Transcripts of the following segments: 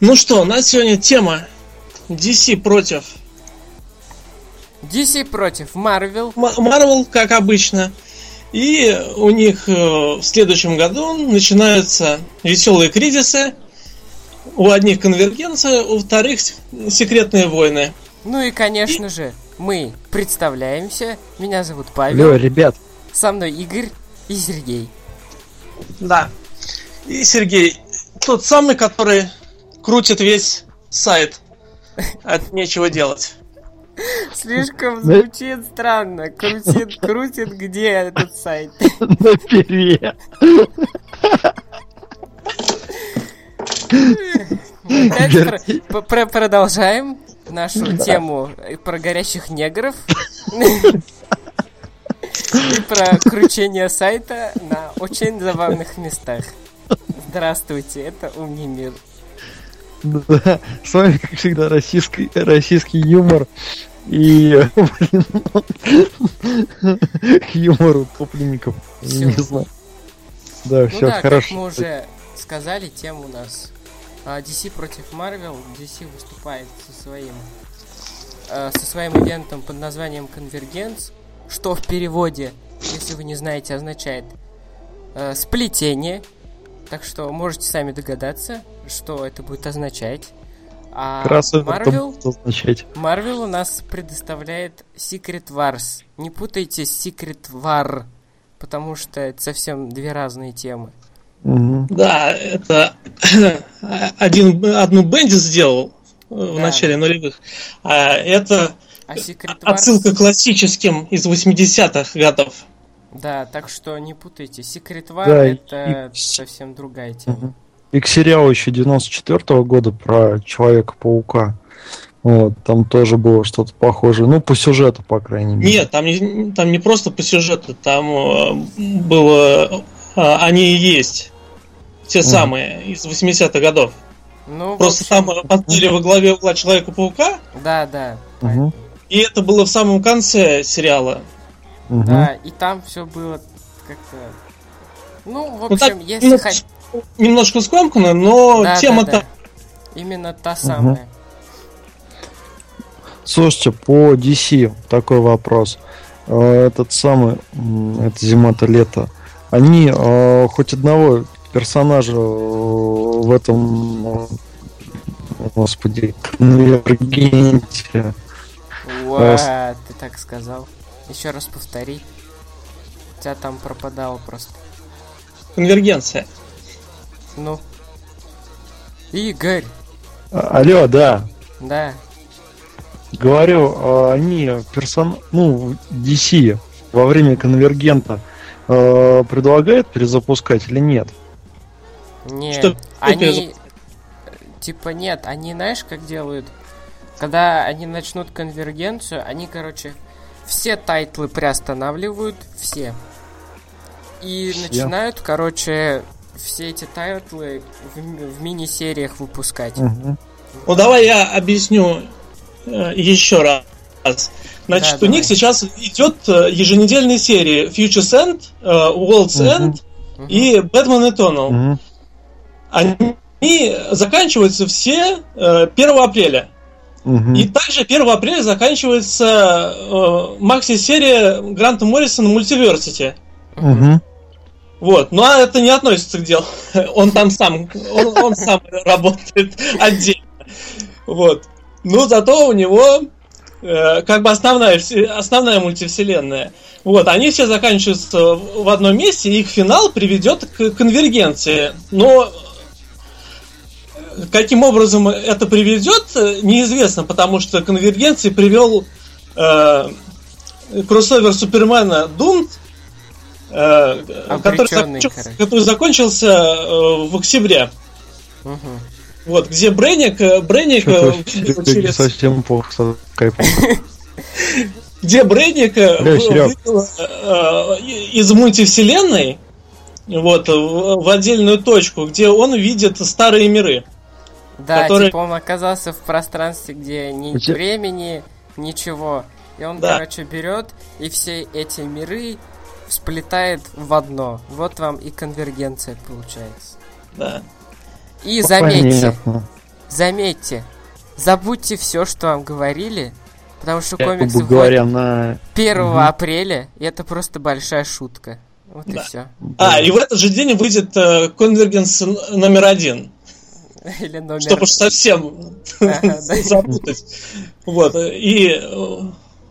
Ну что, у нас сегодня тема DC против Marvel. Marvel, как обычно. И у них в следующем году начинаются веселые кризисы. У одних конвергенция, у вторых секретные войны. Ну и, конечно же, мы представляемся. Меня зовут Павел. Алло, ребят. Со мной Игорь и Сергей. Да. И Сергей, тот самый, который крутит весь сайт. От нечего делать. Слишком звучит странно. Крутит, где этот сайт? На перья. Продолжаем нашу тему про горящих негров и про кручение сайта на очень забавных местах. Здравствуйте, это «Умный мир». Да, с вами, как всегда, российский юмор. И, юмор утопленников. Не знаю. Да, все хорошо. Как мы уже сказали, тема у нас DC против Marvel. DC выступает со своим ивентом под названием Convergence, что в переводе, если вы не знаете, означает сплетение. Так что можете сами догадаться, что это будет означать. А Marvel у нас предоставляет Secret Wars. Не путайте с Secret War, потому что это совсем две разные темы. Mm-hmm. Да, это одну Бендис сделал в начале нулевых. А это отсылка к классическим из 80-х годов. Да, так что не путайте. Secret War, да, это совсем другая тема. И к сериалу еще 94-го года про Человека-паука. Вот, там тоже было что-то похожее. Ну, по сюжету, по крайней мере. Нет, там не просто по сюжету, там было... Они и есть. Те самые, из 80-х годов. Ну, просто там подняли во главе угла Человека-паука. Да, да. Угу. И это было в самом конце сериала. Угу. Да, и там все было как-то... Ну, в общем, так, если хотите... Немножко скомкано, но да, тема-то... Да, да. Именно та самая. Угу. Слушайте, по DC такой вопрос. Это зима-то лето. Они хоть одного персонажа в этом... Господи, конвергенте... ты так сказал. Еще раз повтори. У тебя там пропадало просто. Конвергенция. Ну. Игорь. Алло, да. Да. Говорю, они DC во время конвергента предлагают перезапускать или нет? Нет. Что? Они нет, они знаешь, как делают? Когда они начнут конвергенцию, они, все тайтлы приостанавливают, все. И начинают, все эти тайтлы в мини-сериях выпускать. Угу. Ну, давай я объясню еще раз. Значит, у них сейчас идет еженедельные серии Future's End, World's End и Batman and Tunnel. Угу. Они заканчиваются все 1 апреля. И также 1 апреля заканчивается макси-серия Гранта Моррисона «Мультиверсити». Вот, но это не относится к делу. Он там сам, он сам работает отдельно. Вот. Но зато у него основная мультивселенная. Вот, они все заканчиваются в одном месте, и их финал приведет к конвергенции. Но... Каким образом это приведет, неизвестно, потому что конвергенции привел кроссовер Супермена Doom, который закончился в октябре. Угу. Вот, где Брейника вывел из мультивселенной в отдельную точку, где он видит старые миры. Да, он оказался в пространстве, где ни времени, ничего. И он, берет и все эти миры сплетает в одно. Вот вам и конвергенция получается. Да. И заметьте, Заметьте, забудьте все, что вам говорили, потому что комикс выходит 1 апреля, и это просто большая шутка. Вот да. И все. А, и в этот же день выйдет Конвергенс номер 1. Или номер... Чтобы уж совсем запутать. Вот. И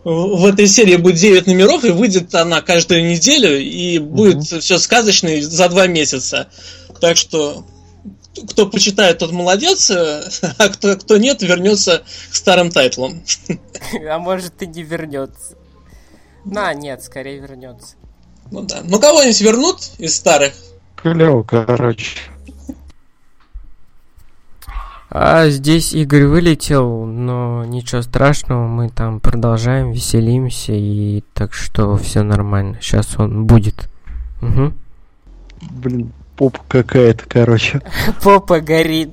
в этой серии будет 9 номеров, и выйдет она каждую неделю, и будет все сказочное за 2 месяца. Так что кто почитает, тот молодец, а кто нет, вернется к старым тайтлам. А может и не вернется. Да, нет, скорее вернется. Ну да. Ну кого-нибудь вернут из старых? Клево, короче. А здесь Игорь вылетел, но ничего страшного, мы там продолжаем, веселимся, и так что все нормально. Сейчас он будет. Угу. Блин, попа какая-то, короче. Попа горит.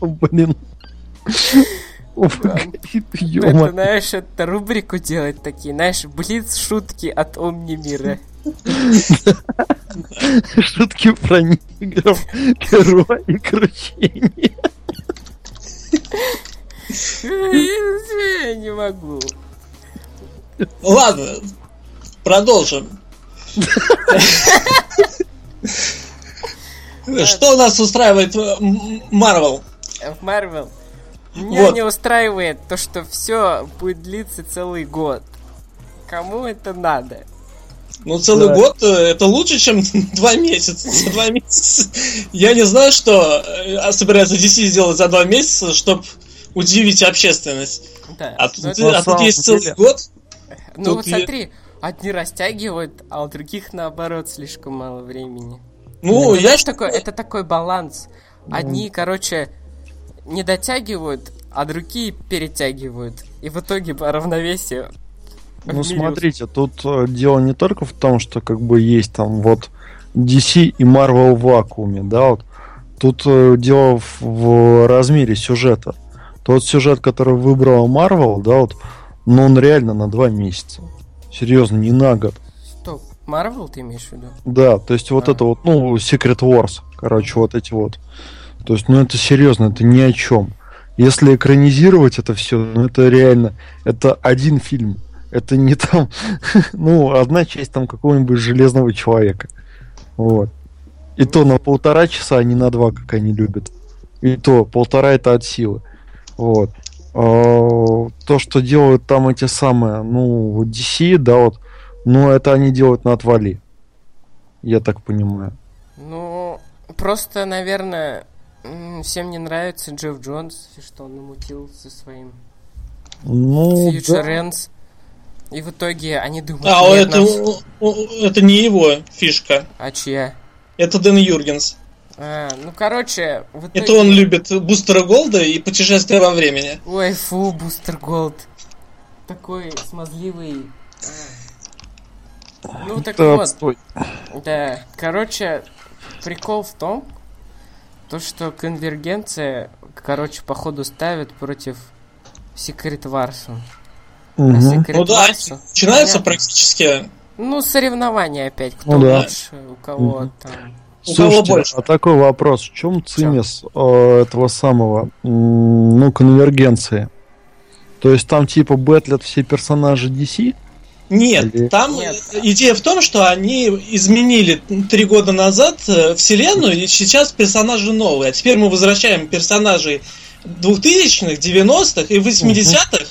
Блин. Это, знаешь, это рубрику делать такие, знаешь, блиц шутки от Омнимира. Шутки про нигеров, перо и кручение. Я не могу. Ладно, продолжим. Что нас устраивает Marvel? Marvel? Меня не устраивает то, что все будет длиться целый год. Кому это надо? Ну, целый год это лучше, чем 2 месяца. За 2 месяца. Я не знаю, что собирается DC сделать за 2 месяца, чтобы удивить общественность. Да. А тут есть целый год. Ну вот смотри, одни растягивают, а у других наоборот слишком мало времени. Ну, я ж такой. Это такой баланс. Одни, короче, не дотягивают, а другие перетягивают. И в итоге по равновесию. Ну, смотрите, тут дело не только в том, что как бы есть там вот DC и Marvel в вакууме, да, вот. Тут дело в размере сюжета. Тот сюжет, который выбрала Marvel, да, вот, но он реально на 2 месяца. Серьезно, не на год. Стоп, Marvel ты имеешь в виду? Да, то есть вот это вот, ну, Secret Wars, короче, вот эти вот. То есть, ну, это серьезно, это ни о чем. Если экранизировать это все, ну, это реально, это один фильм. Это не там, ну, одна часть там какого-нибудь Железного человека. Вот. И то на 1,5 часа, а не на 2, как они любят. И то 1,5 это от силы. Вот. То, что делают там эти самые, ну, DC, да, вот, ну, это они делают на отвали. Я так понимаю. Ну, просто, наверное, всем не нравится Джефф Джонс, что он намутил со своим Future's End. И в итоге они думают... А, это не его фишка. А чья? Это Дэн Юргенс. А, ну, короче... В итоге... Это он любит Бустера Голда и путешествия во времени. Ой, фу, Бустер Голд. Такой смазливый... Ну, так да, вот. Стой. Да, короче, прикол в том, то, что конвергенция, короче, походу ставит против Secret Wars. Ну да, начинается практически. Ну, соревнования опять, кто лучше, у кого там. Слушайте, у кого больше. А такой вопрос: в чем цимес этого самого, ну, конвергенции? То есть там типа бэтлят все персонажи DC? Нет, или... там Нет. идея в том, что они изменили 3 года назад вселенную, и сейчас персонажи новые. А теперь мы возвращаем персонажей 2000-х, 90-х и 80-х.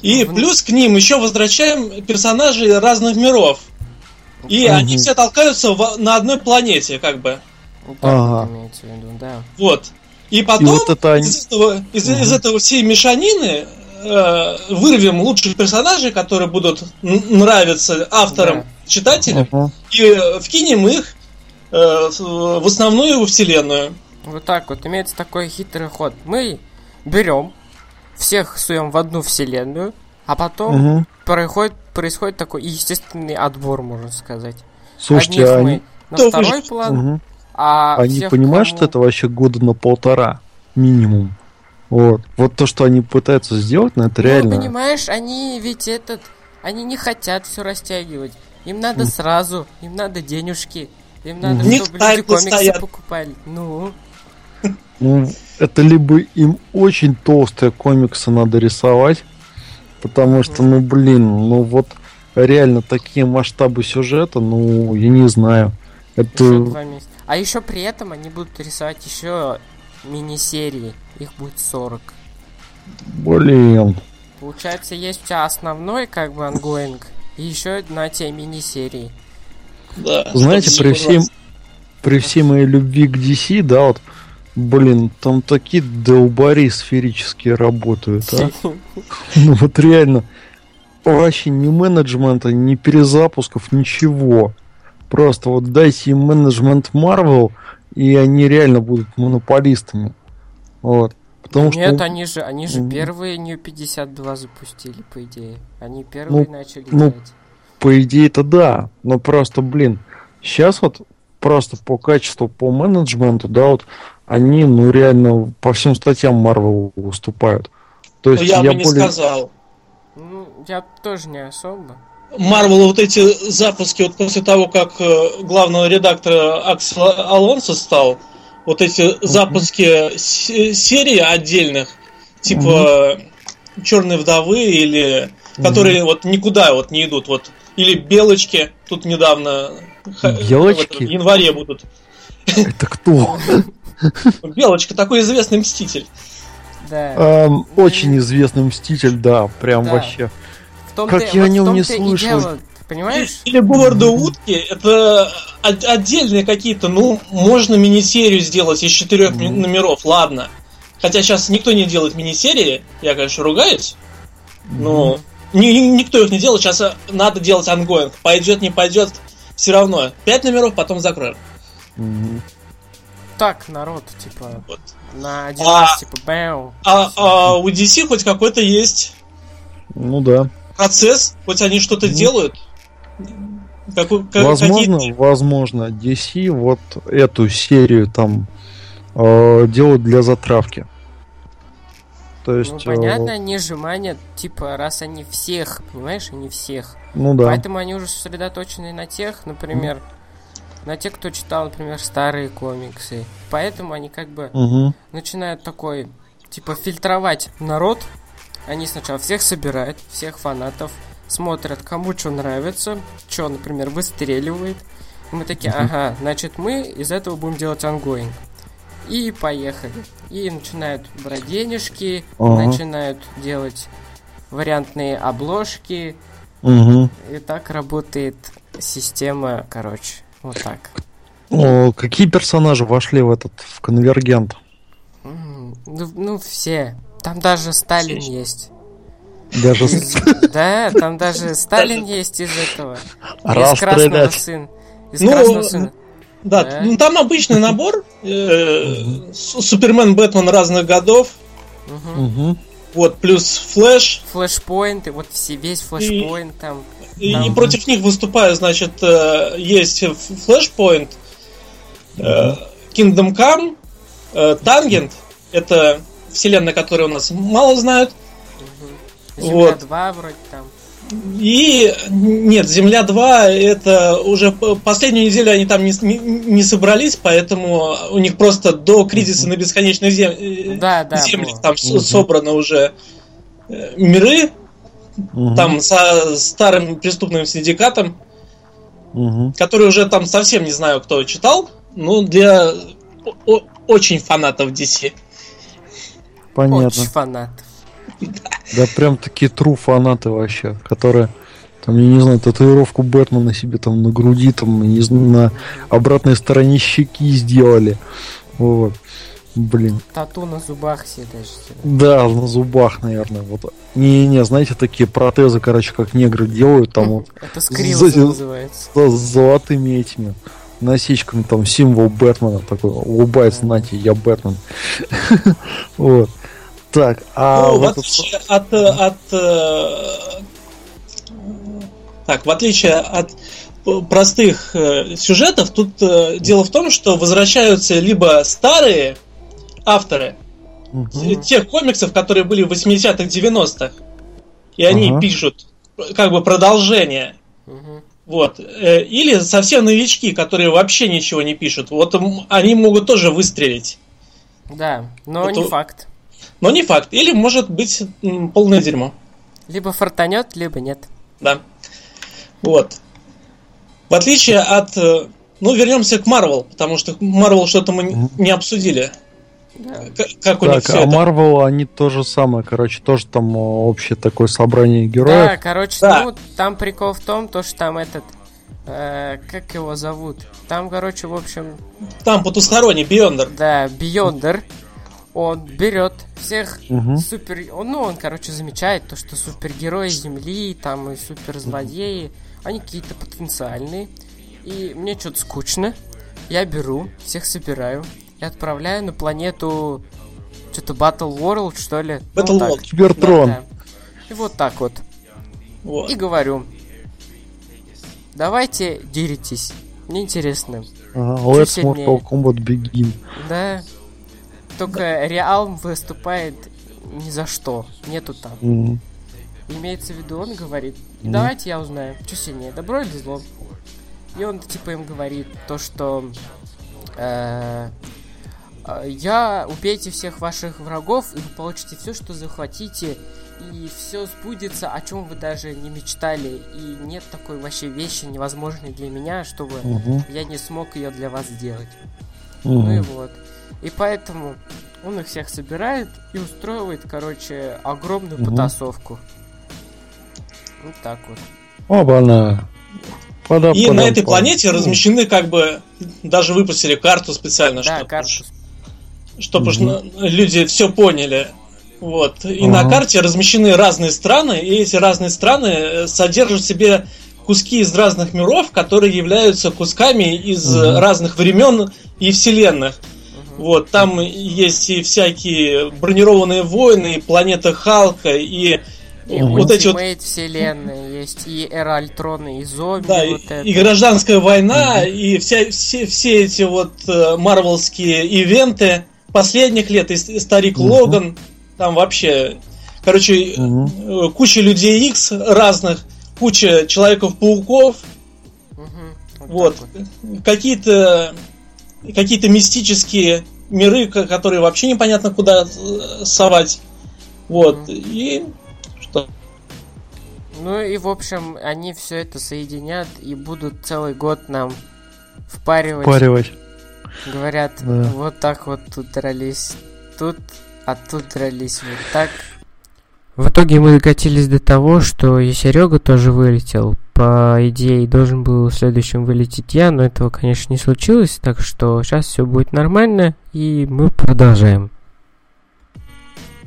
И плюс к ним еще возвращаем персонажей разных миров. И они все толкаются на одной планете, как бы. Имеется в виду, да. Вот. И потом и вот это они... из этого всей мешанины вырвем лучших персонажей, которые будут нравиться авторам, читателям, и вкинем их в основную вселенную. Вот так вот. Имеется такой хитрый ход. Мы берем... Всех суем в одну вселенную, а потом происходит такой естественный отбор, можно сказать. Слушайте, одних мы на второй план, а они понимают, что это вообще года на 1,5 минимум. Вот. Вот то, что они пытаются сделать, но это реально. Ну, понимаешь, они ведь они не хотят все растягивать. Им надо сразу, им надо денежки, Им надо, чтобы люди комиксы покупали. Ну. Это либо им очень толстые комиксы надо рисовать, потому что, ну блин, ну вот реально такие масштабы сюжета, ну я не знаю. Это... Еще 2 месяца. А еще при этом они будут рисовать еще мини-серии. Их будет 40. Блин. Получается, есть у тебя основной, как бы, ангоинг, и еще одна тебе мини-серии. Да. Знаете, при всей моей любви к DC, да, вот, блин, там такие долбари сферические работают, а? Ну вот реально. Вообще ни менеджмента, ни перезапусков, ничего. Просто вот дайте им менеджмент Marvel, и они реально будут монополистами. Вот. Потому нет, что... они же первые New 52 запустили, по идее. Они первые начали делать. По идее-то да, но просто, блин, сейчас вот просто по качеству, по менеджменту, да, вот они, ну, реально по всем статьям Marvel уступают. То есть, я бы не сказал. Ну, я тоже не особо. Marvel вот эти запуски, вот после того, как главного редактора Аксела Алонсо стал, вот эти запуски серий отдельных, типа «Черные вдовы» или... которые вот никуда вот не идут, вот. Или «Белочки» тут недавно... Белочки? В январе будут. Это кто? Белочка, такой известный мститель. Да. Очень известный мститель, да, прям вообще. Как я о нем не слышал. Понимаешь? Или «Говарда утки» — это отдельные какие-то, ну, можно мини-серию сделать из 4 номеров, ладно. Хотя сейчас никто не делает мини-серии, я, конечно, ругаюсь, но никто их не делает, сейчас надо делать ангоинг. Пойдет, не пойдет, все равно. 5 номеров, потом закроем. Так, народ, типа, вот. На один раз, типа, бэу. А у DC хоть какой-то есть... Ну да. Процесс, хоть они что-то делают... Возможно, DC вот эту серию там делают для затравки. То есть, ну, понятно, они сжимания, типа, раз они всех, понимаешь, они всех. Ну да. Поэтому они уже сосредоточены на тех, например, на тех, кто читал, например, старые комиксы. Поэтому они как бы начинают такой, типа, фильтровать народ. Они сначала всех собирают, всех фанатов, смотрят, кому что нравится, что, например, выстреливает. И мы такие, ага, значит, мы из этого будем делать ангоинг. И поехали. И начинают брать денежки, начинают делать вариантные обложки. И так работает система, короче, вот так. Какие персонажи вошли в «Конвергент»? Ну, все. Там даже Сталин есть. Да, там даже Сталин есть из этого. Из «Красного сына». Из «Красного сына». Да, ну там обычный набор. Супермен, Бэтмен разных годов. Вот, плюс Флэш. Флэшпоинт, и вот весь Флэшпоинт там. И против них выступают, значит, есть Флэшпоинт, Kingdom Come, Тангент. Это вселенная, которую у нас мало знают. Земля 2 вроде там. И нет, Земля 2 это уже последнюю неделю они там не собрались, поэтому у них просто до кризиса на бесконечных землях там собраны уже миры там со старым преступным синдикатом, который уже там совсем не знаю, кто читал, но для очень фанатов DC. Понятно. Очень фанатов. Да прям такие true фанаты вообще, которые, там, я не знаю, татуировку Бэтмена себе там на груди, там, не знаю, на обратной стороне щеки сделали. Вот. Блин. Тату на зубах себе даже. Да, на зубах, наверное. Вот. Не-не, знаете, такие протезы, короче, как негры делают, там вот. Это скрилс называется. С золотыми этими насечками, там, символ Бэтмена такой, улыбается, знаете, я Бэтмен. Вот. Так, в отличие от простых сюжетов, тут дело в том, что возвращаются либо старые авторы тех комиксов, которые были в 80-х, 90-х, и они пишут как бы продолжение. Вот. Или совсем новички, которые вообще ничего не пишут. Вот они могут тоже выстрелить. Да, но вот не факт. Но не факт. Или может быть полное дерьмо. Либо фартанет, либо нет. Да. Вот. В отличие от... Ну, вернемся к Marvel, потому что Marvel что-то мы не обсудили. Да. Как у них все это. А Marvel, они то же самое, короче, тоже там общее такое собрание героев. Да, короче, да. Ну, там прикол в том, то, что там этот... как его зовут? Там, короче, в общем... Там потусторонний, Биондер. Да, Биондер. Он берет всех супер... Ну, он, короче, замечает то, что супергерои Земли, там и суперзлодеи, они какие-то потенциальные. И мне что-то скучно. Я беру, всех собираю и отправляю на планету что-то Battle World, что ли. Battle World, Кибертрон. Да. И вот так вот. И говорю: давайте деритесь. Мне интересно. Let's Mortal Kombat Begin. Да. Только Реалм выступает ни за что. Нету там. Имеется в виду, он говорит: давайте я узнаю, что сильнее, добро или зло. И он типа им говорит то, что убейте всех ваших врагов, и вы получите все, что захватите, и все сбудется, о чем вы даже не мечтали, и нет такой вообще вещи невозможной для меня, чтобы я не смог ее для вас сделать. Ну и вот. И поэтому он их всех собирает и устроивает, короче, огромную потасовку. Вот так вот. Оба-на! И на этой планете размещены, как бы, даже выпустили карту специально, да, чтобы люди все поняли. Вот. И на карте размещены разные страны, и эти разные страны содержат в себе куски из разных миров, которые являются кусками из разных времен и вселенных. Вот. Там есть и всякие бронированные войны, и планета Халка, и вот эти вот вселенные есть, и Эра Альтрона, и зомби, да, и гражданская война, и все эти вот марвелские ивенты последних лет, и старик Логан, там вообще, короче, куча людей Икс разных, куча Человеков-пауков, вот. Какие-то мистические миры, которые вообще непонятно куда совать, вот, и... Ну и в общем, они все это соединят и будут целый год нам впаривать. Говорят, да. Вот так вот тут дрались, тут дрались, вот так. В итоге мы докатились до того, что и Серега тоже вылетел. По идее, должен был следующим вылететь я, но этого, конечно, не случилось. Так что сейчас все будет нормально, и мы продолжаем.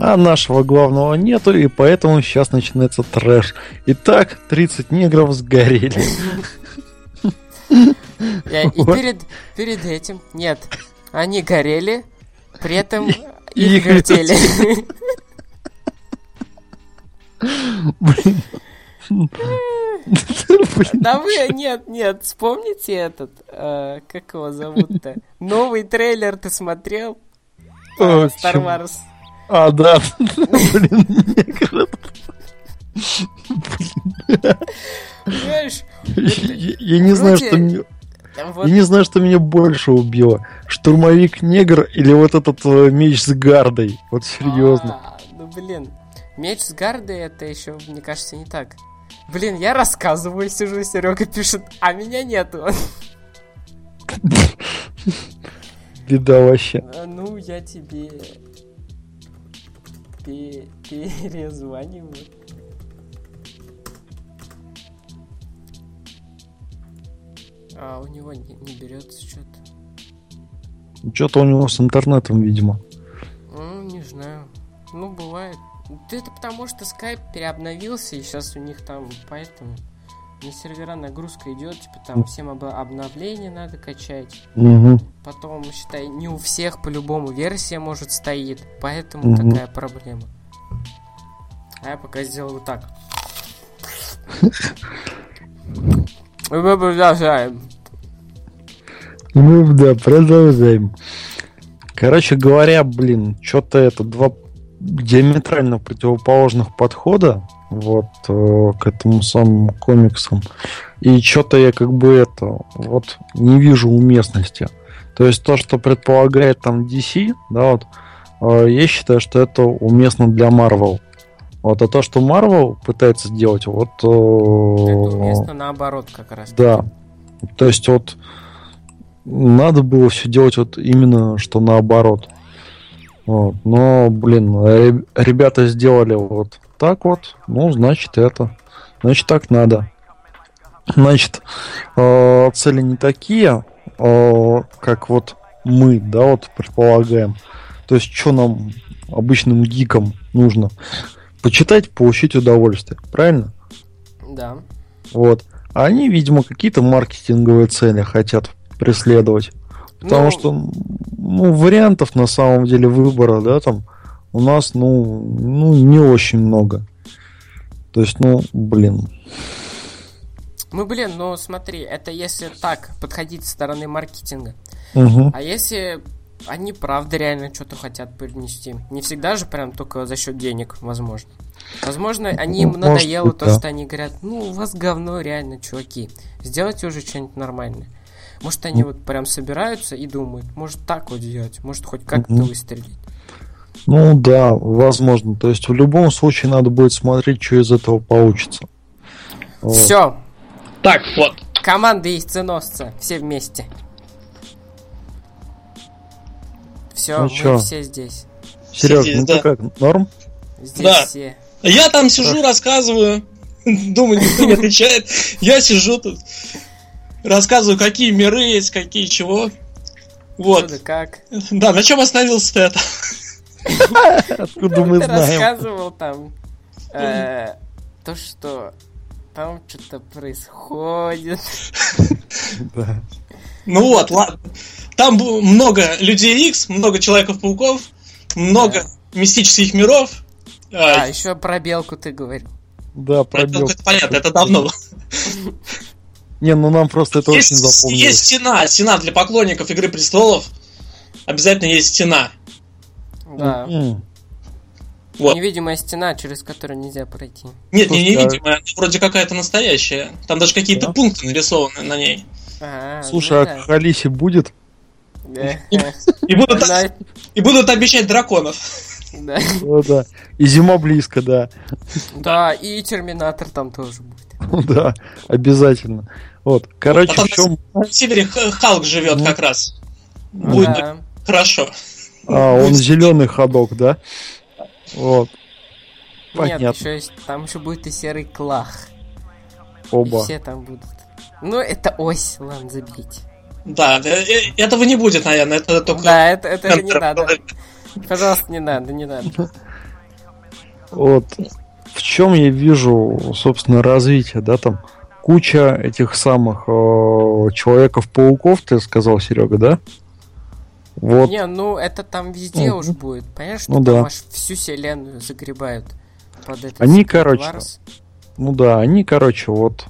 А нашего главного нету, и поэтому сейчас начинается трэш. Итак, 30 негров сгорели. И перед этим... Нет, они горели, при этом их вертели. Да вы... Нет, вспомните этот... Как его зовут-то? Новый трейлер ты смотрел? Star Wars. А, да. Блин, мне кажется... Понимаешь? Я не знаю, что меня больше убило. Штурмовик-негр или вот этот меч с гардой. Вот серьезно. Ну, блин. Меч с гардой — это еще, мне кажется, не так. Блин, я рассказываю, сижу, Серега пишет, а меня нету. Беда вообще. Ну, я тебе... перезваниваю. А у него не берется что-то. Что-то у него с интернетом, видимо. Ну, не знаю. Ну, бывает. Это потому, что скайп переобновился, и сейчас у них там, поэтому на сервера нагрузка идет, типа там всем обновления надо качать. Потом, считай, не у всех по-любому версия может стоит, поэтому такая проблема. А я пока сделаю вот так. Мы продолжаем. Короче говоря, блин, что-то это два диаметрально противоположных подхода вот к этому самому комиксам. И что-то я как бы это вот не вижу уместности. То есть то, что предполагает там DC, да, вот, я считаю, что это уместно для Marvel. Вот, а то, что Marvel пытается сделать, вот... Это уместно наоборот как раз. Да. То есть вот надо было все делать вот именно что наоборот. Вот. Но, блин, ребята сделали вот так вот, ну, значит, это. Значит, так надо. Значит, цели не такие, как вот мы, да, вот предполагаем. То есть, что нам, обычным гикам, нужно? Почитать, получить удовольствие, правильно? Да. Вот. А они, видимо, какие-то маркетинговые цели хотят преследовать. Потому что, ну, вариантов на самом деле выбора, да, там у нас, ну, не очень много. То есть, ну, блин. Ну, блин, ну, смотри, это если так подходить со стороны маркетинга. Угу. А если они, правда, реально что-то хотят принести? Не всегда же прям только за счет денег, возможно. Возможно, они им надоело быть, то, да, что они говорят, ну, у вас говно реально, чуваки. Сделайте уже что-нибудь нормальное. Может, они вот прям собираются и думают, может, так вот делать, может, хоть как-то выстрелить. Ну, да, возможно. То есть, в любом случае, надо будет смотреть, что из этого получится. Все. Так, вот. Команда яйценосца. Все вместе. Все, ну, мы чё? Все здесь. Серёж, ну да. Ты как, норм? Здесь да. Все. Я там сижу, рассказываю. Думаю, никто не отвечает. Я сижу тут. Рассказываю, какие миры есть, какие чего. Вот. Что да как. Да, на чем остановился-то это? Откуда мы знаем? Ты рассказывал там то, что там что-то происходит. Ну вот, ладно. Там много людей Икс, много Человеков-пауков, много мистических миров. А, еще про белку ты говорил. Да, про белку. Понятно, это давно было. Не, ну нам просто это есть, очень запомнилось. Есть стена для поклонников Игры Престолов. Обязательно есть стена. Да. Вот. Невидимая стена, через которую нельзя пройти. Нет, слушай, не невидимая, она вроде какая-то настоящая. Там даже какие-то пункты нарисованы на ней. Слушай, а Халиси будет? Да. И будут обещать драконов. Да. О, да. И зима близко, да. Да, и Терминатор там тоже будет. Да, обязательно. Вот, короче, в чем... На севере Халк живет как раз. Будет хорошо. А, он зеленый ходок, да? Вот. Понятно. Нет, еще есть, там еще будет и серый клах. Оба. И все там будут. Ну, это ось, ладно, забейте. Да, этого не будет, наверное. Это только... Да, это не надо. Пожалуйста, не надо. Вот. В чем я вижу, собственно, развитие, да, там куча этих самых Человеков-пауков, ты сказал, Серега, да? Вот. Не, ну это там везде уж будет. Понимаешь, что там аж всю вселенную загребают под этот Secret Wars. Они, короче, вот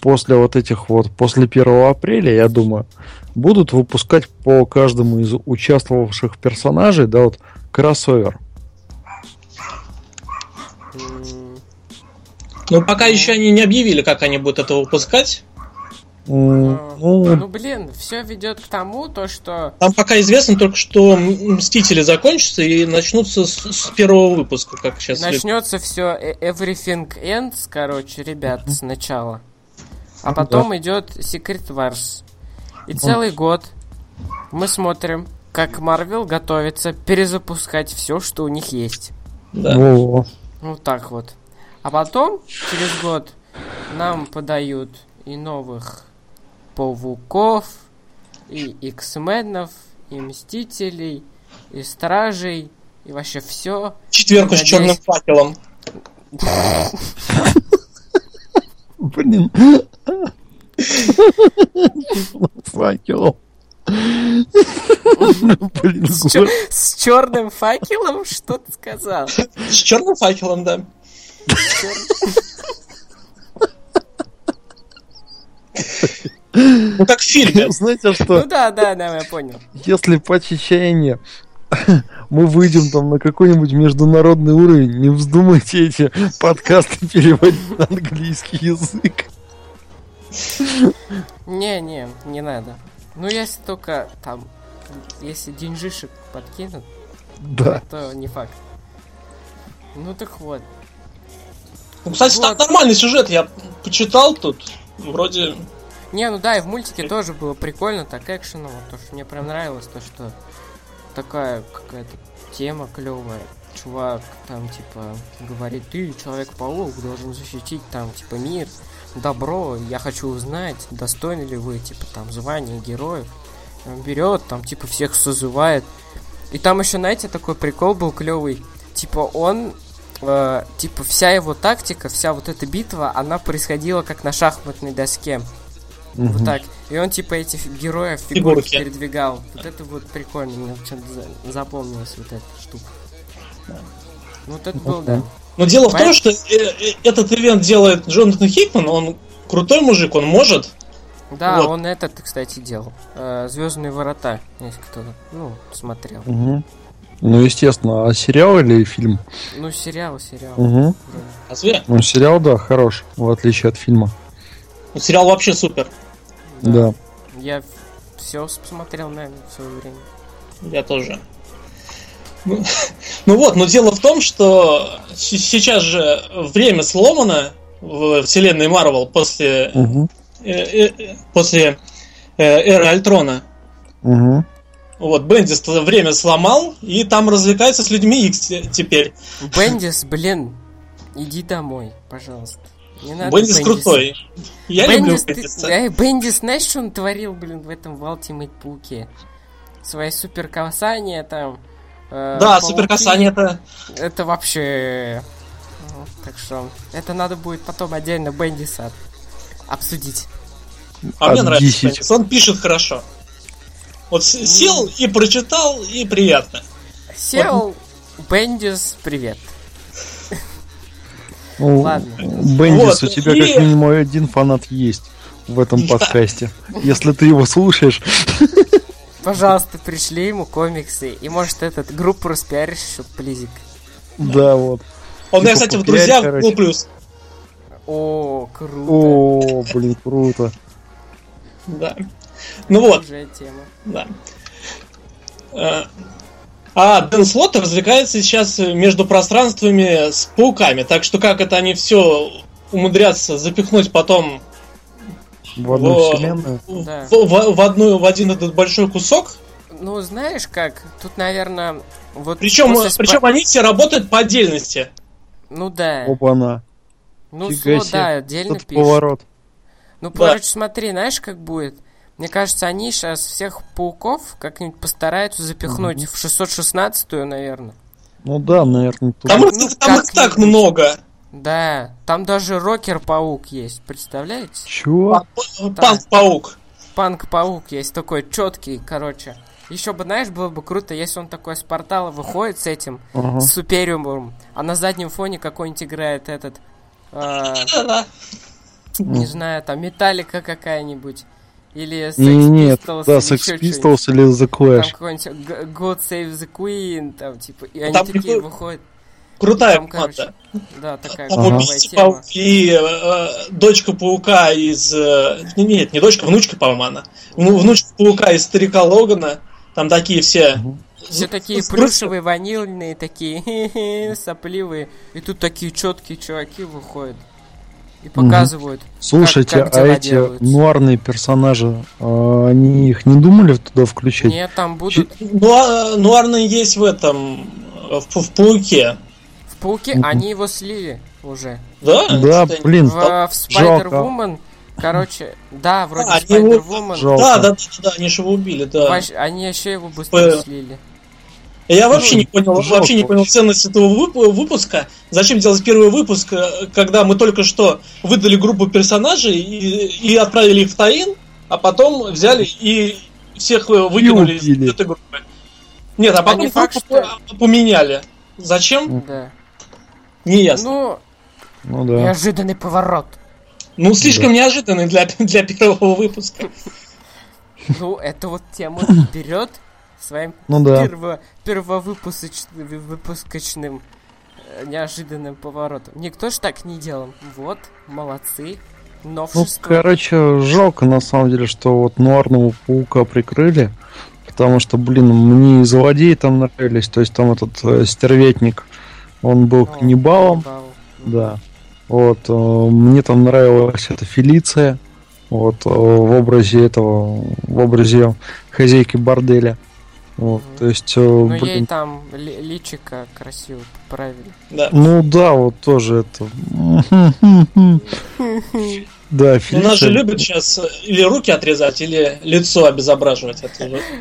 после вот этих вот, после 1 апреля, я думаю, будут выпускать по каждому из участвовавших персонажей, да, вот, кроссовер. Ну, пока еще они не объявили, как они будут это выпускать. Ну, блин, все ведет к тому, то, что... Там пока известно только, что Мстители закончатся и начнутся с первого выпуска, как сейчас. Начнется все Everything Ends, короче, ребят, сначала. А потом идет Secret Wars. И целый год мы смотрим, как Marvel готовится перезапускать все, что у них есть. Да. Ну так вот. А потом, через год, нам подают и новых пауков, и Икс-менов, и Мстителей, и Стражей, и вообще все. Четверку с черным факелом. Блин. Факелом. Блин, с черным факелом? Что ты сказал? С черным факелом, да. Ну как в фильме. Знаете что? Ну да, я понял. Если по Чечне мы выйдем там на какой-нибудь международный уровень, не вздумайте эти подкасты переводить на английский язык. Не, не надо. Ну, если только там, если деньжишек подкинут, да, то не факт. Ну, так вот. Ну, кстати, так нормальный сюжет, я почитал тут, вроде... Не, ну да, и в мультике тоже было прикольно, так экшеново, то, что мне прям нравилось, то, что такая какая-то тема клевая. Чувак там, типа, говорит, ты, Человек-паук, должен защитить там, типа, мир, добро, я хочу узнать, достойны ли вы, типа, там, звания героев. Он берет, там, типа, всех созывает. И там еще, знаете, такой прикол был клевый, типа, он... типа, вся его тактика, вся вот эта битва, она происходила как на шахматной доске. Mm-hmm. Вот так. И он, типа, этих героев фигурки передвигал. Вот это вот прикольно. Мне что-то запомнилась вот эта штука. Ну, вот это было, да. Но дело в том, что этот ивент делает Джонатан Хикман, он крутой мужик, он может. Да, вот. Он этот, кстати, делал. «Звездные ворота», если кто-то, ну, смотрел. Mm-hmm. Ну, естественно, а сериал или фильм? Ну, сериал. Угу. Да. Ну, сериал, да, хорош, в отличие от фильма. Ну, сериал вообще супер. Да. Я все посмотрел, наверное, в свое время. Я тоже. Ну вот, но дело в том, что сейчас же время сломано в вселенной Marvel после, угу, после эры Альтрона. Угу. Вот, Бендис время сломал, и там развлекается с людьми Икс теперь. Бендис, блин, иди домой, пожалуйста. Не надо Бендис крутой. Я люблю Бендиса. Бендис, знаешь, что он творил, блин, в этом Ultimate Пауке? Свои суперкасания там. Да, суперкасания это... Это вообще... Так что, это надо будет потом отдельно Бендиса обсудить. А мне нравится Бендис, он пишет хорошо. Вот сел и прочитал, и приятно. Сел, вот. Бендис, привет. Ладно. Бендис, вот, у тебя как минимум один фанат есть в этом подкасте. Если ты его слушаешь. Пожалуйста, пришли ему комиксы. И может этот группу распиаришь еще, плизик. Да, вот. Он, я, кстати, в друзьях был плюс. О, круто. О, блин, круто. Да. Ну вот. Да. А Дэн Слоттер развлекается сейчас между пространствами с пауками. Так что как это они все умудрятся запихнуть потом в одну вселенную? Да. В один этот большой кусок? Ну, знаешь как, тут, наверное, вот. Причем они все работают по отдельности. Ну да. Опа-на. Ну, Слот, да, отдельно пишет. Поворот. Ну, короче, да. Смотри, знаешь, как будет? Мне кажется, они сейчас всех пауков как-нибудь постараются запихнуть в 616-ю, наверное. Ну да, наверное. Там их так много. Да, там даже рокер-паук есть, представляете? Чего? Панк-паук. Панк-паук есть, такой четкий, короче. Еще бы, знаешь, было бы круто, если он такой с портала выходит с этим, с Супериумом, а на заднем фоне какой-нибудь играет этот... Не знаю, там Металлика какая-нибудь. Или Sex Pistols. Да, Sex Pistols или The Clash. Там какой-нибудь God Save the Queen, там, типа, и они там такие выходят. Крутая команда. Да, такая крутая тема. И дочка паука из... Нет, не дочка, внучка, по-моему, она. Внучка паука из Старика Логана. Там такие все... Все такие плюшевые, ванильные, такие сопливые. И тут такие четкие чуваки выходят. И показывают. Слушайте, как а эти делаются. Нуарные персонажи, они их не думали туда включить? Нет, там будут. Нуарные есть в этом, в Пауке. В Пауке они его слили уже. Да? Да, блин. В Spider-Woman, короче, да, вроде Spider-Woman. Его... Да, они же его убили, да. Они еще его быстро слили. Я вообще не понял ценность этого выпуска. Зачем делать первый выпуск, когда мы только что выдали группу персонажей и отправили их в Таин, а потом взяли и всех выкинули из этой группы. Нет, а потом поменяли. Зачем? Да. Не ясно. Ну да. Неожиданный поворот. Ну, слишком неожиданный для первого выпуска. Ну, эту вот тему берет своим первовыпускочным неожиданным поворотом. Никто ж так не делал. Вот, молодцы. Новшество. Ну, короче, жалко, на самом деле, что вот нуарного паука прикрыли. Потому что, блин, мне и злодеи там нравились. То есть там этот стервятник, он был каннибалом. Да. Вот, мне там нравилась эта Фелиция. Вот, в образе хозяйки борделя. Вот, то есть... Ну, ей там личико красиво поправили. Да. Ну да, вот тоже это... Да, Фелиция... У нас же любят сейчас или руки отрезать, или лицо обезображивать.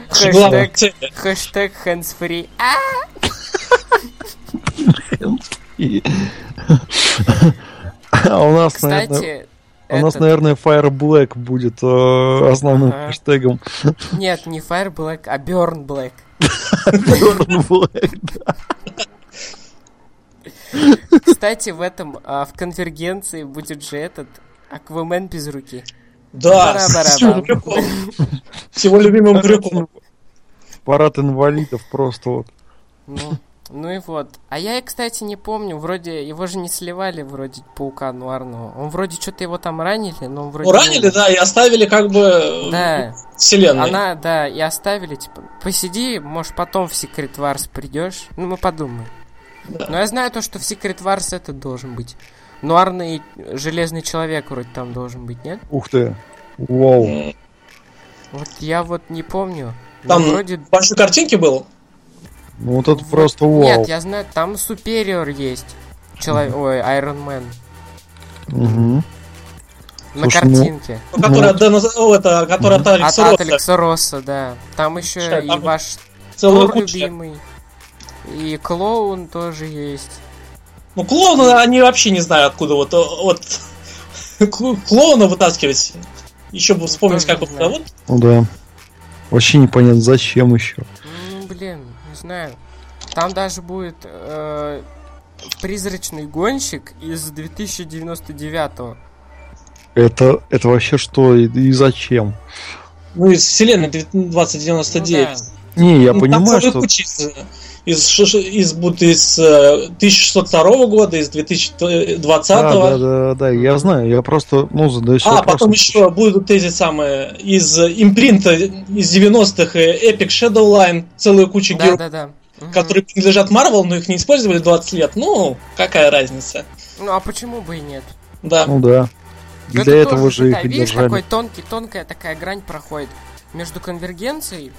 Хэштег handsfree. Кстати... У нас, наверное, Fire Black будет основным хэштегом. Нет, не Fire Black, а Burn Black. Burn Black, да. Кстати, в Конвергенции будет же этот Аквамен без руки. Да, с его любимым крюком. Парад инвалидов просто вот. Ну и вот. А я, кстати, не помню, вроде его же не сливали, вроде паука нуарного. Он вроде что-то его там ранили, но он вроде... Ранили, да, и оставили как бы... Да. Вселенной. Она, да, и оставили, типа, посиди, может, потом в Secret Wars придешь. Ну, мы подумаем. Да. Но я знаю то, что в Secret Wars это должен быть. Нуарный Железный Человек вроде там должен быть, нет? Ух ты. Вау. Вот я вот не помню. Там вроде... большие картинки было? Ну вот это просто вау. Нет, я знаю, там Супериор есть. Айрон Мэн. Угу. На картинке. Которая от Алекса Росса. От Алекса Росса, да. Там еще и ваш Тур любимый. И Клоун тоже есть. Ну, Клоуна, они вообще не знаю, откуда вот Клоуна вытаскивать. Еще бы вспомнить, как его зовут. Ну да. Вообще непонятно, зачем еще. Ну, блин. Знаю. Там даже будет призрачный гонщик из 2099-го. Это вообще что и зачем? Ну, из вселенной 2099. Ну, да. Не, я понимаю, что... Из 1602 года, из 2020. Да, я знаю, я просто задаюсь вопросом. Потом еще будут эти самые из импринта из 90-х Epic Shadowline, целая куча героев, которые принадлежат Marvel, но их не использовали 20 лет. Ну, какая разница? Ну, а почему бы и нет? Да. Ну да. Для это этого тоже, же их держали. Видишь, какой тонкая такая грань проходит между конвергенцией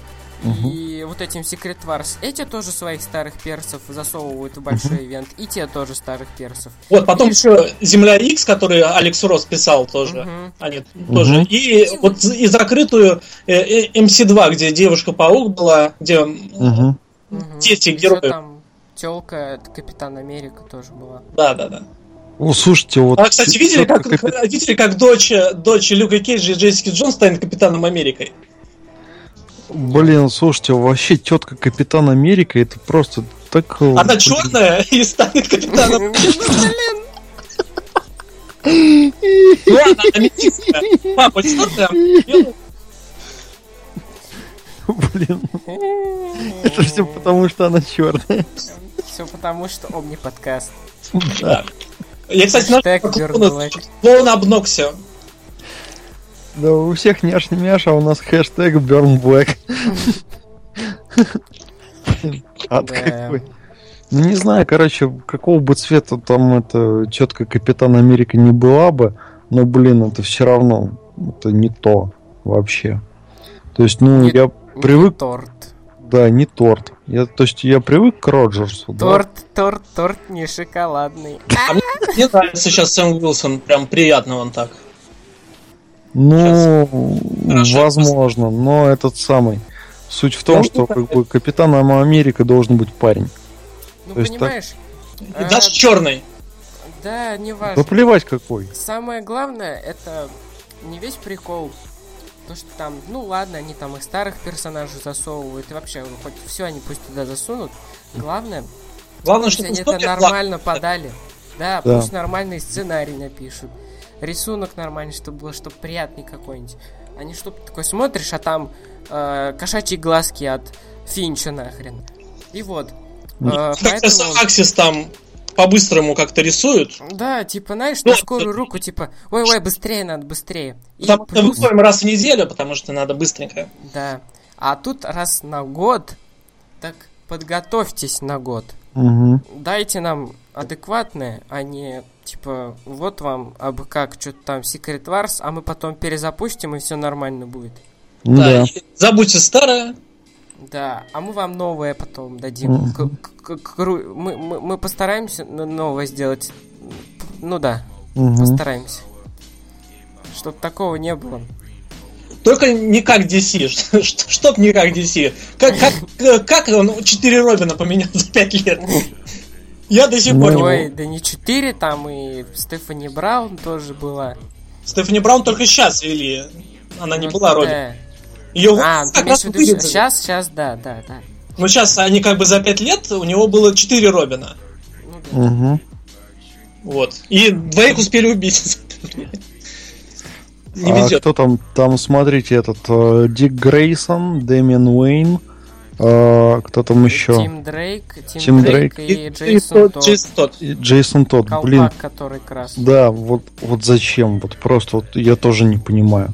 и вот этим Secret Wars. Эти тоже своих старых персов засовывают в большой ивент. И те тоже старых персов. Вот, потом еще Земля Икс, который Алекс Росс писал тоже. Они тоже. И вот и закрытую MC2, где Девушка-паук была, где дети герои. Там тёлка, Капитан Америка тоже была. Да. О, слушайте, вот... А, кстати, видели, как дочь Люка Кейджа и Джессики Джонс станет Капитаном Америкой? Блин, слушайте, вообще тетка Капитан Америка, это просто так... Она черная и станет Капитаном Америкой. Блин. Ладно, она метисская. Папа, что ты? Блин. Это все потому, что она черная. Все потому, что ОмниПодкаст. Да. Я, кстати, нашел, клоун обнокся. Да у всех няш-не-мяш, а у нас хэштег Burn Black. Ад какой. Ну не знаю, короче, какого бы цвета там это четко Капитан Америка не была бы, но, блин, это все равно это не то вообще. То есть, я привык... Не торт. Да, не торт. Я привык к Роджерсу. Торт не шоколадный. А мне нравится сейчас Сэм Уилсон, прям приятно он так. Ну, хорошо, возможно, просто. Но этот самый. Суть в том, что как бы Капитан Америка должен быть парень. Ну, то понимаешь? Так... Даже черный. Да, не важно. Да плевать какой. Самое главное, это не весь прикол. То, что там, они там их старых персонажей засовывают. И вообще, хоть все они пусть туда засунут. Главное, чтобы они это нормально подали. Да, пусть нормальный сценарий напишут. Рисунок нормальный, чтобы было, чтобы приятный какой-нибудь. Они что, такое смотришь, а там кошачьи глазки от Финча нахрен. И вот. Поэтому... Аксис там по-быстрому как-то рисуют. Да, типа, знаешь, на скорую руку, типа, ой-ой, быстрее надо, быстрее. Потому что мы выходим раз в неделю, потому что надо быстренько. Да. А тут раз на год, так подготовьтесь на год. Угу. Дайте нам адекватное, а не, типа, вот вам, абы как, что-то там, Secret Wars, а мы потом перезапустим, и все нормально будет. Да. Забудьте старое. Да, а мы вам новое потом дадим. Мы постараемся новое сделать. Ну да, постараемся. Чтоб такого не было. Только не как DC. Чтоб не как DC. Как он 4 Робина поменял за 5 лет? Я до сих пор не понимаю. Да не 4, там и Стефани Браун тоже была. Стефани Браун только сейчас вели. Она не была Робин. Сейчас, да. Ну, сейчас они как бы за 5 лет, у него было 4 Робина. Угу. Вот. И двоих успели убить. Не везет. А кто там? Там, смотрите, этот Дик Грейсон, Дэмиан Уэйн, кто там еще? Тим Дрейк и Джейсон Тодд. Блин. Колпак, который красный. Да, вот зачем? Вот просто вот я тоже не понимаю.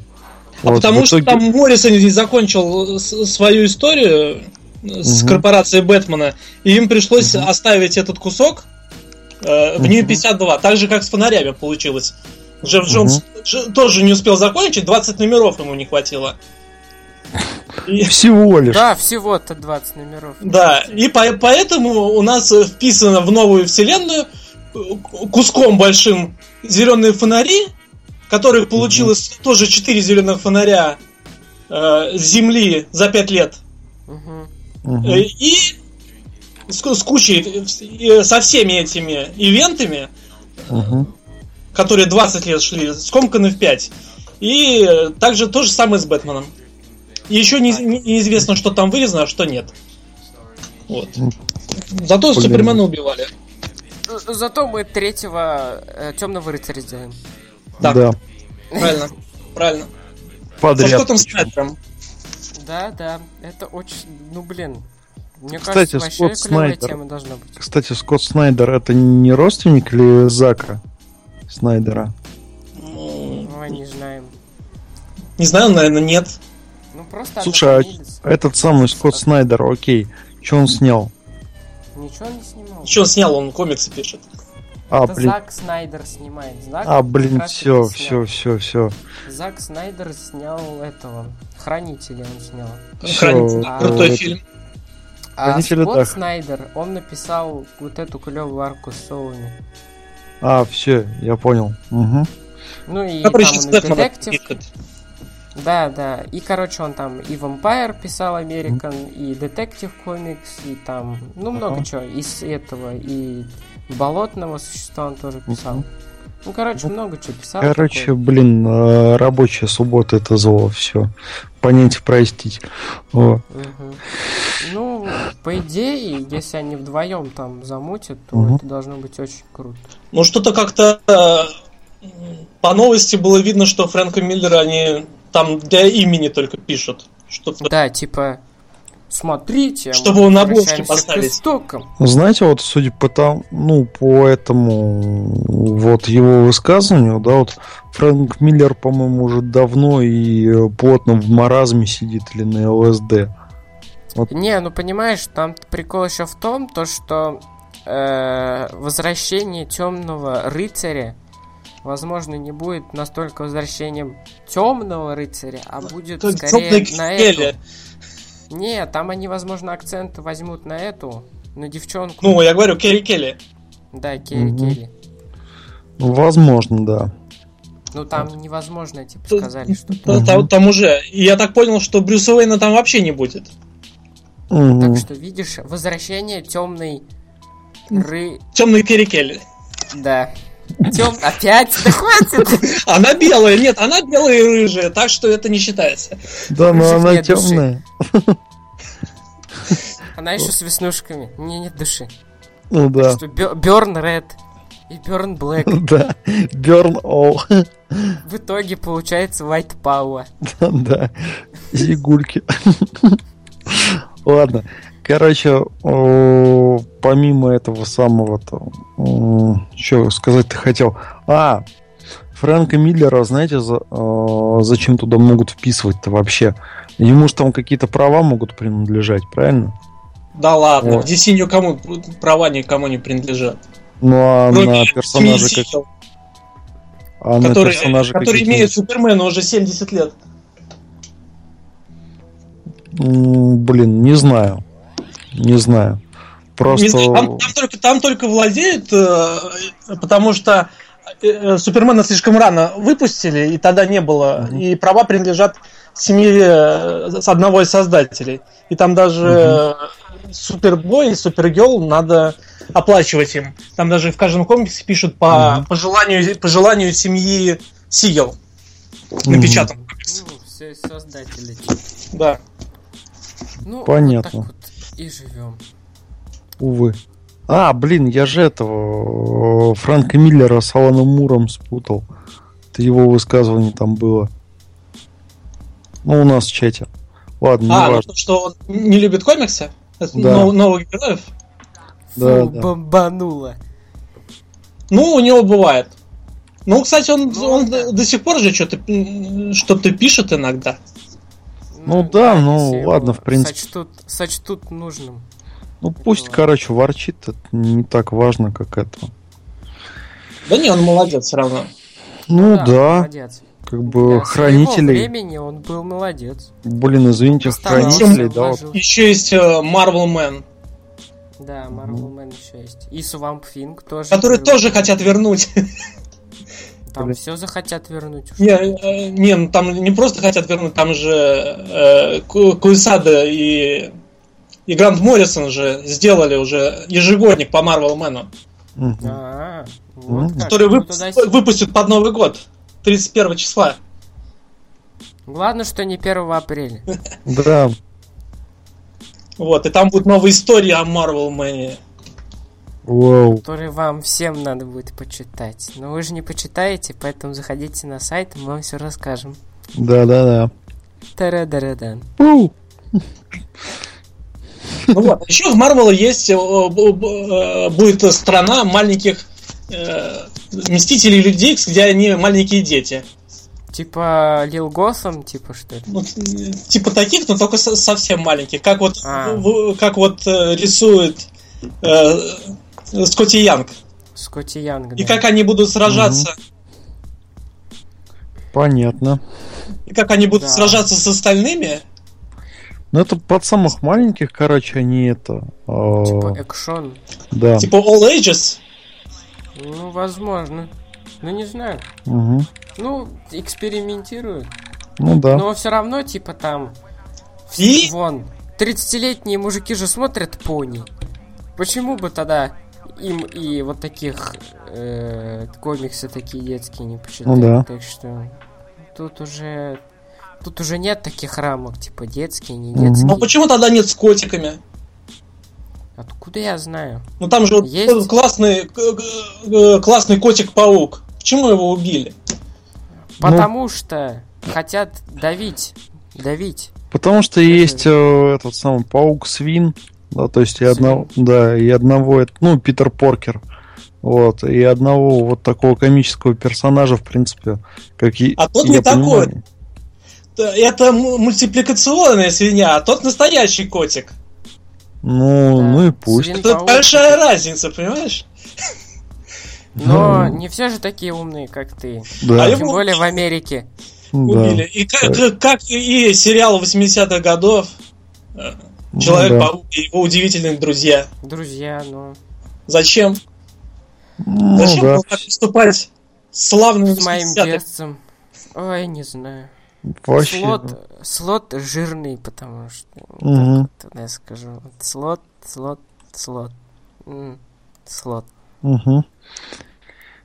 Потому что там Моррисон не закончил свою историю с корпорацией Бэтмена, и им пришлось оставить этот кусок в New 52, так же, как с фонарями получилось. Джефф Джонс тоже не успел закончить, 20 номеров ему не хватило. Всего лишь. Да, всего-то 20 номеров. Да, и поэтому у нас вписано в новую вселенную куском большим зеленые фонари, которых получилось тоже 4 зеленых фонаря с земли за 5 лет. И с кучей, со всеми этими ивентами, которые 20 лет шли, скомканы в 5. И также то же самое с Бэтменом. И еще неизвестно, что там вырезано, а что нет. Вот. Зато Супермена убивали. Зато мы третьего Темного рыцаря сделаем. Да. Правильно. Подряд. Со Скоттом Снайдером. Да. Это очень... Ну, блин. Мне кажется, вообще клевая тема должна быть. Кстати, Скотт Снайдер — это не родственник ли Зака Снайдера? Ну, не знаем. Не знаю, наверное, нет. Ну, просто... Слушай, этот самый Скотт Снайдер, окей. Чё он снял? Ничего не снимал. Ничего снял, он комиксы пишет. Это Зак Снайдер снимает. Все. Зак Снайдер снял этого. Хранители он снял. Хранители, крутой фильм. А Скотт Снайдер, он написал вот эту клевую арку с совами. Все, я понял. Угу. Ну и там он детектив. Да. И, короче, он там и Vampire писал Американ, и детектив комикс, и там, много чего. Из этого, и... Болотного существа он тоже писал. Ну, короче, много чего писал. Короче, такое. Блин, рабочая суббота — это зло, все. Понять, простить. Ну, по идее, если они вдвоем там замутят, то это должно быть очень круто. Ну, что-то как-то по новости было видно, что Фрэнка Миллера они там для имени только пишут. Что-то... Да, типа... Смотрите, чтобы он на обложке поставить. Знаете, вот судя по тому, по этому вот его высказыванию, да, вот Фрэнк Миллер, по-моему, уже давно и плотно в маразме сидит или на ЛСД. Вот. Не, понимаешь, там прикол еще в том, то что возвращение Темного рыцаря, возможно, не будет настолько возвращением Темного рыцаря, а будет как скорее на это. Не, там они, возможно, акцент возьмут на эту, на девчонку. Ну, я говорю, Керри. Да, Керри. Возможно, да. Ну, там невозможно, сказали, что... Там уже. Я так понял, что Брюса Уэйна там вообще не будет. Так что, видишь, возвращение Темной Керри. Да. Опять? Да хватит! Она белая, нет, она белая и рыжая, так что это не считается. Да, но она темная. Она еще с веснушками. Нет души. Ну да. Что Burn Red. и Burn Black. Да, Burn All. В итоге получается White Power. Да, зигульки. Ладно, короче, помимо этого самого, что сказать-то хотел. Фрэнка Миллера, знаете, зачем туда могут вписывать-то вообще? Ему же там какие-то права могут принадлежать, правильно? Да ладно, вот. В DC никому права никому не принадлежат. Ну а на персонажа как... а который имеет Супермена уже 70 лет. Блин, не знаю. Просто... Там только владеют, потому что Супермена слишком рано выпустили, и тогда не было. Mm-hmm. И права принадлежат семье с одного из создателей. И там даже Супербой и Супергерл надо оплачивать им. Там даже в каждом комиксе пишут по желанию семьи Сигел. Напечатан комикс. Все из создателей. Да. Понятно. Вот так вот и живем. Увы. Блин, я же этого Фрэнка Миллера с Аланом Муром спутал. Это его высказывание там было. У нас в чате. Ладно, не важно. Что он не любит комиксы? Да. Новых героев? Да, фу, да. Бомбануло. У него бывает. Кстати, он до сих пор же что-то пишет иногда. Ладно, в принципе. Сочтут нужным. Пусть, короче, ворчит, это не так важно, как это. Да не, он молодец все равно. Да. Молодец. Для хранителей. Своего времени он был молодец. Блин, извините, хранителей, да. Вот. Еще есть Marvel Man. Да, Marvel Man еще есть. И Swamp Thing тоже. Которые тоже хотят вернуть. Там все захотят вернуть. Не, там не просто хотят вернуть, там же Куисада и Грант Моррисон же сделали уже ежегодник по Marvel Man. Который выпустят под Новый год. 31 числа. Главное, что не 1 апреля. Да. И там будут новые истории о Marvel Man. Вау. Которые вам всем надо будет почитать. Но вы же не почитаете, поэтому заходите на сайт, мы вам все расскажем. Да. Тара-дара-дан. Еще в Marvel есть будет страна маленьких Мстители или Икс, где они маленькие дети. Типа Лил Госсом, типа что это? Типа таких, но только совсем маленьких. Как вот рисует Скотти Янг. Да. И как они будут сражаться. Понятно. И как они будут сражаться с остальными. Это под самых маленьких, короче, они это... Типа экшон. Да. Типа All Ages. Возможно. Не знаю. Экспериментируют. Да. Но все равно, типа, там... И? Вон, 30-летние мужики же смотрят пони. Почему бы тогда им и вот таких комиксы такие детские не почитать? Да. Так что тут уже нет таких рамок, типа, детские, не детские. Почему тогда нет с котиками? Откуда я знаю? Там же есть? классный котик-паук. Почему его убили? Потому что хотят давить. Потому что есть этот самый паук-свин, да, то есть и одного, Питер Поркер, и одного вот такого комического персонажа, в принципе, как тот не понимаю, такой. Это мультипликационная свинья, а тот настоящий котик. И пусть. Это большая разница, понимаешь? Но не все же такие умные, как ты. Да. Тем более в Америке. Убили. Да. И как и сериал 80-х годов Человек-паук и его удивительные друзья. Зачем? Зачем было так поступать славным с моим детством? Ой, не знаю. Вообще, слот жирный, потому что тогда я скажу. Слот.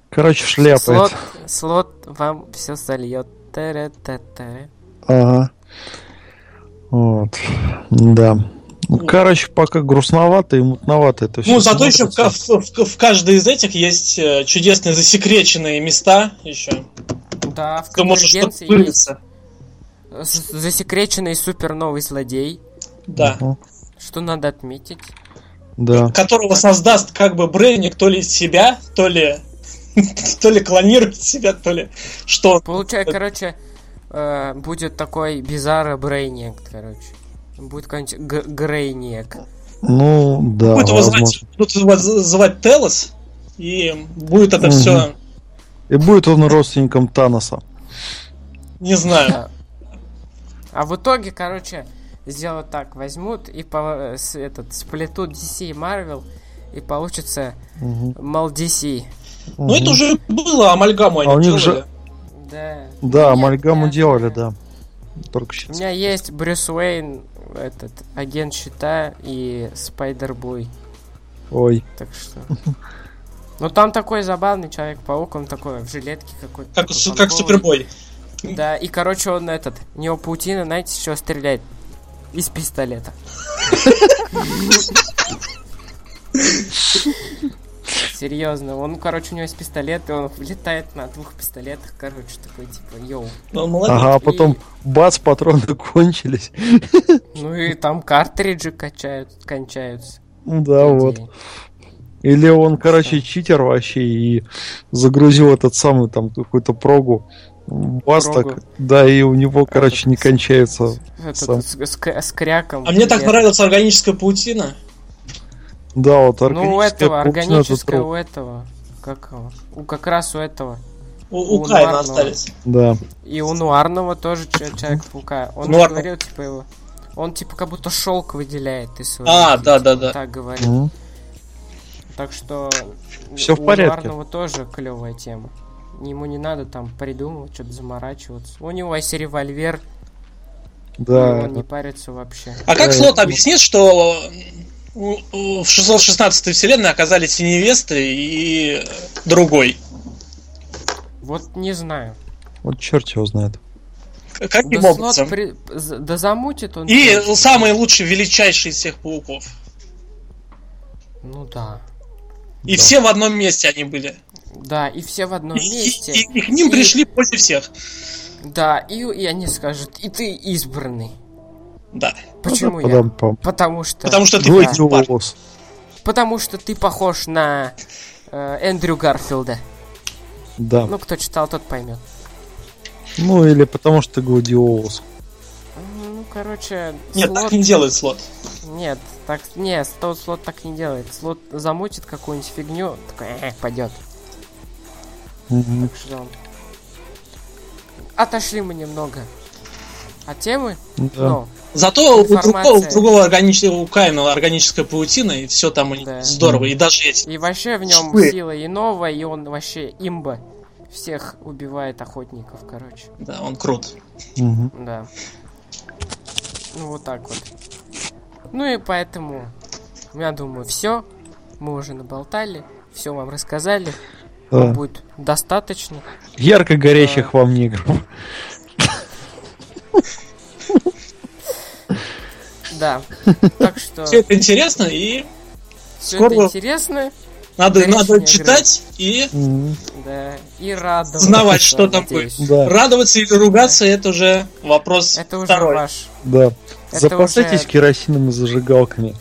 Короче, шляпает. Слот вам все сольет. Ага. Да. Ну, короче, пока грустновато и мутновато это все. Ну, зато еще в каждой из этих есть чудесные засекреченные места еще. Да, в Конвергенции есть засекреченный супер новый злодей. Да. Угу. Что надо отметить. Да. Которого создаст как бы Брейник то ли себя, то ли клонирует себя, то ли что. Получается, короче, будет такой бизарро Брейник, короче. Будет какой-нибудь Грейник. Ну, да, будет его звать Телос, и будет это все... И будет он родственником Таноса. Не знаю. А в итоге, короче, сделают так, возьмут и сплетут DC и Marvel, и получится мол DC. Ну, это уже было, амальгаму они делали. Да, амальгаму делали, да. У меня есть Брюс Уэйн, агент щита и Спайдербой. Ой. Так что. Ну там такой забавный Человек-паук, он такой в жилетке какой-то. Как Супербой. Да, и короче он у него паутина, знаете, с чего стреляет? Из пистолета. Серьезно, у него есть пистолет, и он летает на двух пистолетах, короче, такой, типа, йоу. Ага, а потом, бац, патроны кончились. Ну и там картриджи кончаются. Да, вот. Или он, короче, читер вообще, и загрузил какую-то прогу. Бас так, да, и у него, короче, не кончается. С кряком. А мне так нравится органическая паутина. Да, вот органическая. Ну, органическая у этого. Как раз у этого. У Кайна остались. Да. И у Нуарного тоже Человек-паука. Он говорил, его. Он как будто шелк выделяет из своего. Да. Так говорил. Так что все в порядке. У Нуарного тоже клевая тема. Ему не надо придумывать, что-то заморачиваться. У него есть револьвер. Да. Он не парится вообще. А как Слот объяснит, что в 616-й вселенной оказались и невесты, и другой? Вот не знаю. Вот черт его знает. Каким образом? Да замутит он. И самый лучший, величайший из всех пауков. Ну да. И все в одном месте они были. Да, и все в одном месте. И к ним пришли после всех. Да, и они скажут, и ты избранный. Да. Почему я? Потому что ты волос. Потому что ты похож на Эндрю Гарфилда. Да. Ну, кто читал, тот поймет. Ну, или потому что ты гладиолус. Ну, короче... Нет, так не делает Слот. Нет, Слот так не делает. Слот замутит какую-нибудь фигню, такой, пойдет. Так что... Отошли мы немного от темы, но... Зато у другого органического, у Кайна органическая паутина, и все там здорово, и даже есть. И вообще в нем сила иного, и он вообще имба. Всех убивает охотников, короче. Да, он крут. Да. Ну вот так вот. Ну и поэтому, я думаю, все. Мы уже наболтали, все вам рассказали. Да. Будет достаточно. Ярко горящих вам негров. Да. Так что. Все это интересно и. Все это интересно. Надо читать и. Да. И радоваться. Знавать, что там будет. Радоваться или ругаться, это уже вопрос. Это уже ваш. Да. Запасайтесь керосином и зажигалками.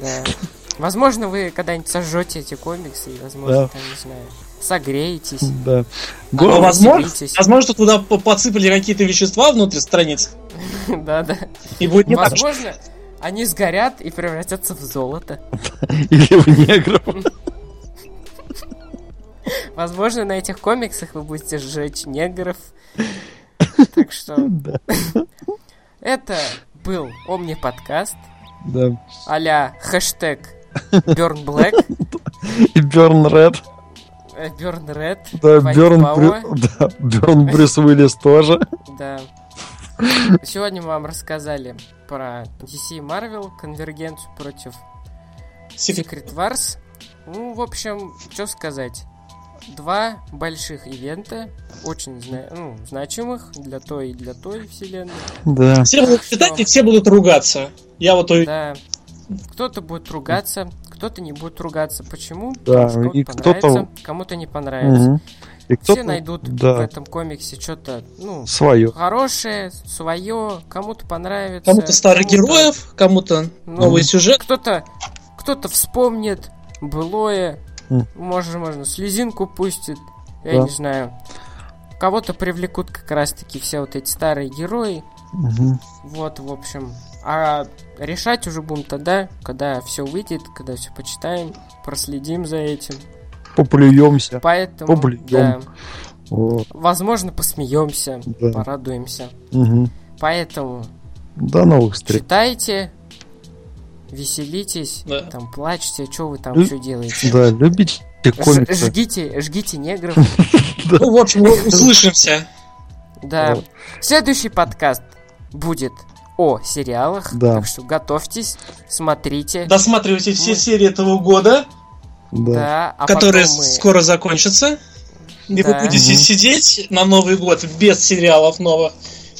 Да. Возможно, вы когда-нибудь сожжете эти комиксы, и, возможно, там, не знаю, согреетесь. Да. Возможно, туда подсыпали какие-то вещества внутри страниц. Да. И будет не так. Возможно, они сгорят и превратятся в золото. Или в негров. Возможно, на этих комиксах вы будете сжечь негров. Так что... Это был ОмниПодкаст. Да. А-ля хэштег... Burn Black и Burn Red. Да, Burn Брюс Уиллис тоже. Да. Сегодня мы вам рассказали про DC Marvel, конвергенцию против Secret Wars. Ну, в общем, что сказать. два больших ивента, очень значимых для той вселенной. Да. Все будут читать и все будут ругаться. Я вот да. Кто-то будет ругаться, кто-то не будет ругаться. Почему? Да. Потому что кому-то понравится, кому-то не понравится. Угу. И все найдут в этом комиксе что-то свое. Хорошее, свое, кому-то понравится. Кому-то старых героев, кому-то новый сюжет. Кто-то вспомнит былое, можно слезинку пустит, я не знаю. Кого-то привлекут как раз-таки все вот эти старые герои. Угу. Вот, в общем. А решать уже будем тогда, когда все выйдет, когда все почитаем, проследим за этим. Поплюемся. Поэтому, да, вот. Возможно, посмеемся, порадуемся. Угу. Поэтому до новых встреч. Читайте, веселитесь, там плачьте, что вы там что делаете. Да, любите комиксы. Жгите негров. Ну, в общем, услышимся. Да. Следующий подкаст будет о сериалах. Так что готовьтесь, смотрите. Досматривайте все серии этого года. Да. А которые скоро закончатся. И вы будете сидеть на Новый год без сериалов новых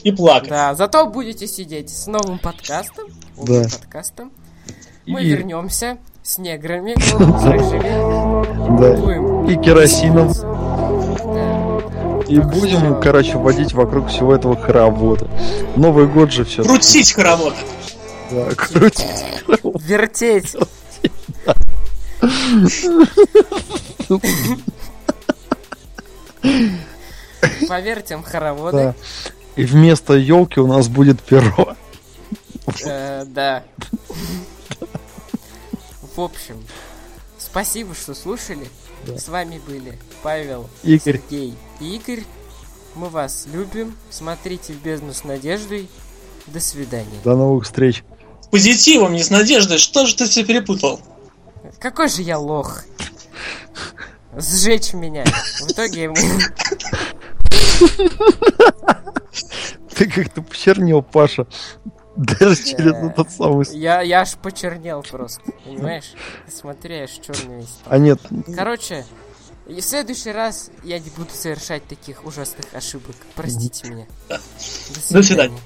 и плакать. Да, зато будете сидеть с новым подкастом. ОмниПодкастом. Мы вернемся с неграми, с рыжими. И керосином. И будем, водить вокруг всего этого хоровода. Новый год же все. Крутить хоровод. Да, крутить хоровод. Вертеть. Повертим хороводы. Да. И вместо елки у нас будет перо. Да. В общем, спасибо, что слушали. Да. С вами были Павел, Игорь. Сергей и Игорь. Мы вас любим. Смотрите в бездну с надеждой. До свидания. До новых встреч. С позитивом, не с надеждой. Что же ты все перепутал? Какой же я лох. Сжечь меня. В итоге ему... Ты как-то почернел, Паша. Даже через этот самый... Я аж почернел просто, понимаешь? Смотри, я аж черный весь. А нет... Короче, в следующий раз я не буду совершать таких ужасных ошибок. Простите меня. До свидания.